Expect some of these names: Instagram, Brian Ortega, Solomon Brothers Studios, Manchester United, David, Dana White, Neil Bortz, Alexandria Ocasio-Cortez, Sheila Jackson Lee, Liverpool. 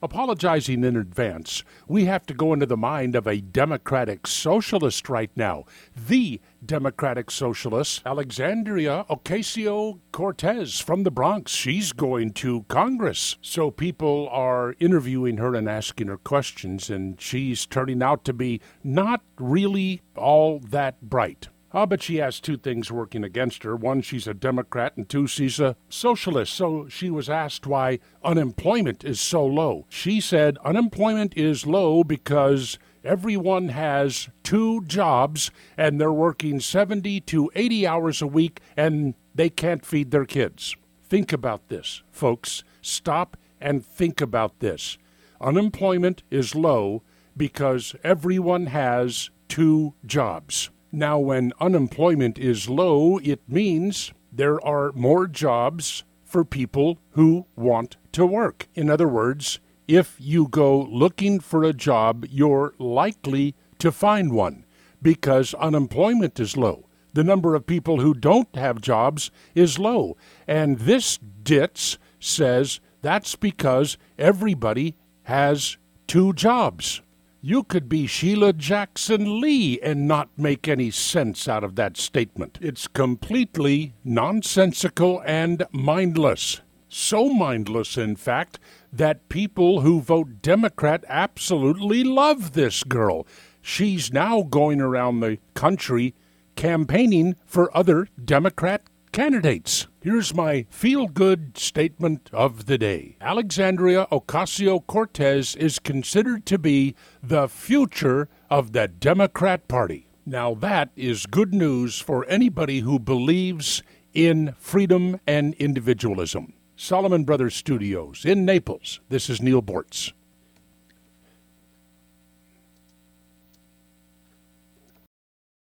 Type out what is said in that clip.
Apologizing in advance, we have to go into the mind of a democratic socialist right now. The democratic socialist, Alexandria Ocasio-Cortez from the Bronx. She's going to Congress. So people are interviewing her and asking her questions, and she's turning out to be not really all that bright. But she has two things working against her. One, she's a Democrat, and two, she's a socialist. So she was asked why unemployment is so low. She said unemployment is low because everyone has two jobs, and they're working 70 to 80 hours a week, and they can't feed their kids. Think about this, folks. Stop and think about this. Unemployment is low because everyone has two jobs. Now, when unemployment is low, it means there are more jobs for people who want to work. In other words, if you go looking for a job, you're likely to find one because unemployment is low. The number of people who don't have jobs is low. And this ditz says that's because everybody has two jobs. You could be Sheila Jackson Lee and not make any sense out of that statement. It's completely nonsensical and mindless. So mindless, in fact, that people who vote Democrat absolutely love this girl. She's now going around the country campaigning for other Democrat candidates. Here's my feel-good statement of the day. Alexandria Ocasio-Cortez is considered to be the future of the Democrat Party. Now that is good news for anybody who believes in freedom and individualism. Solomon Brothers Studios in Naples. This is Neil Bortz.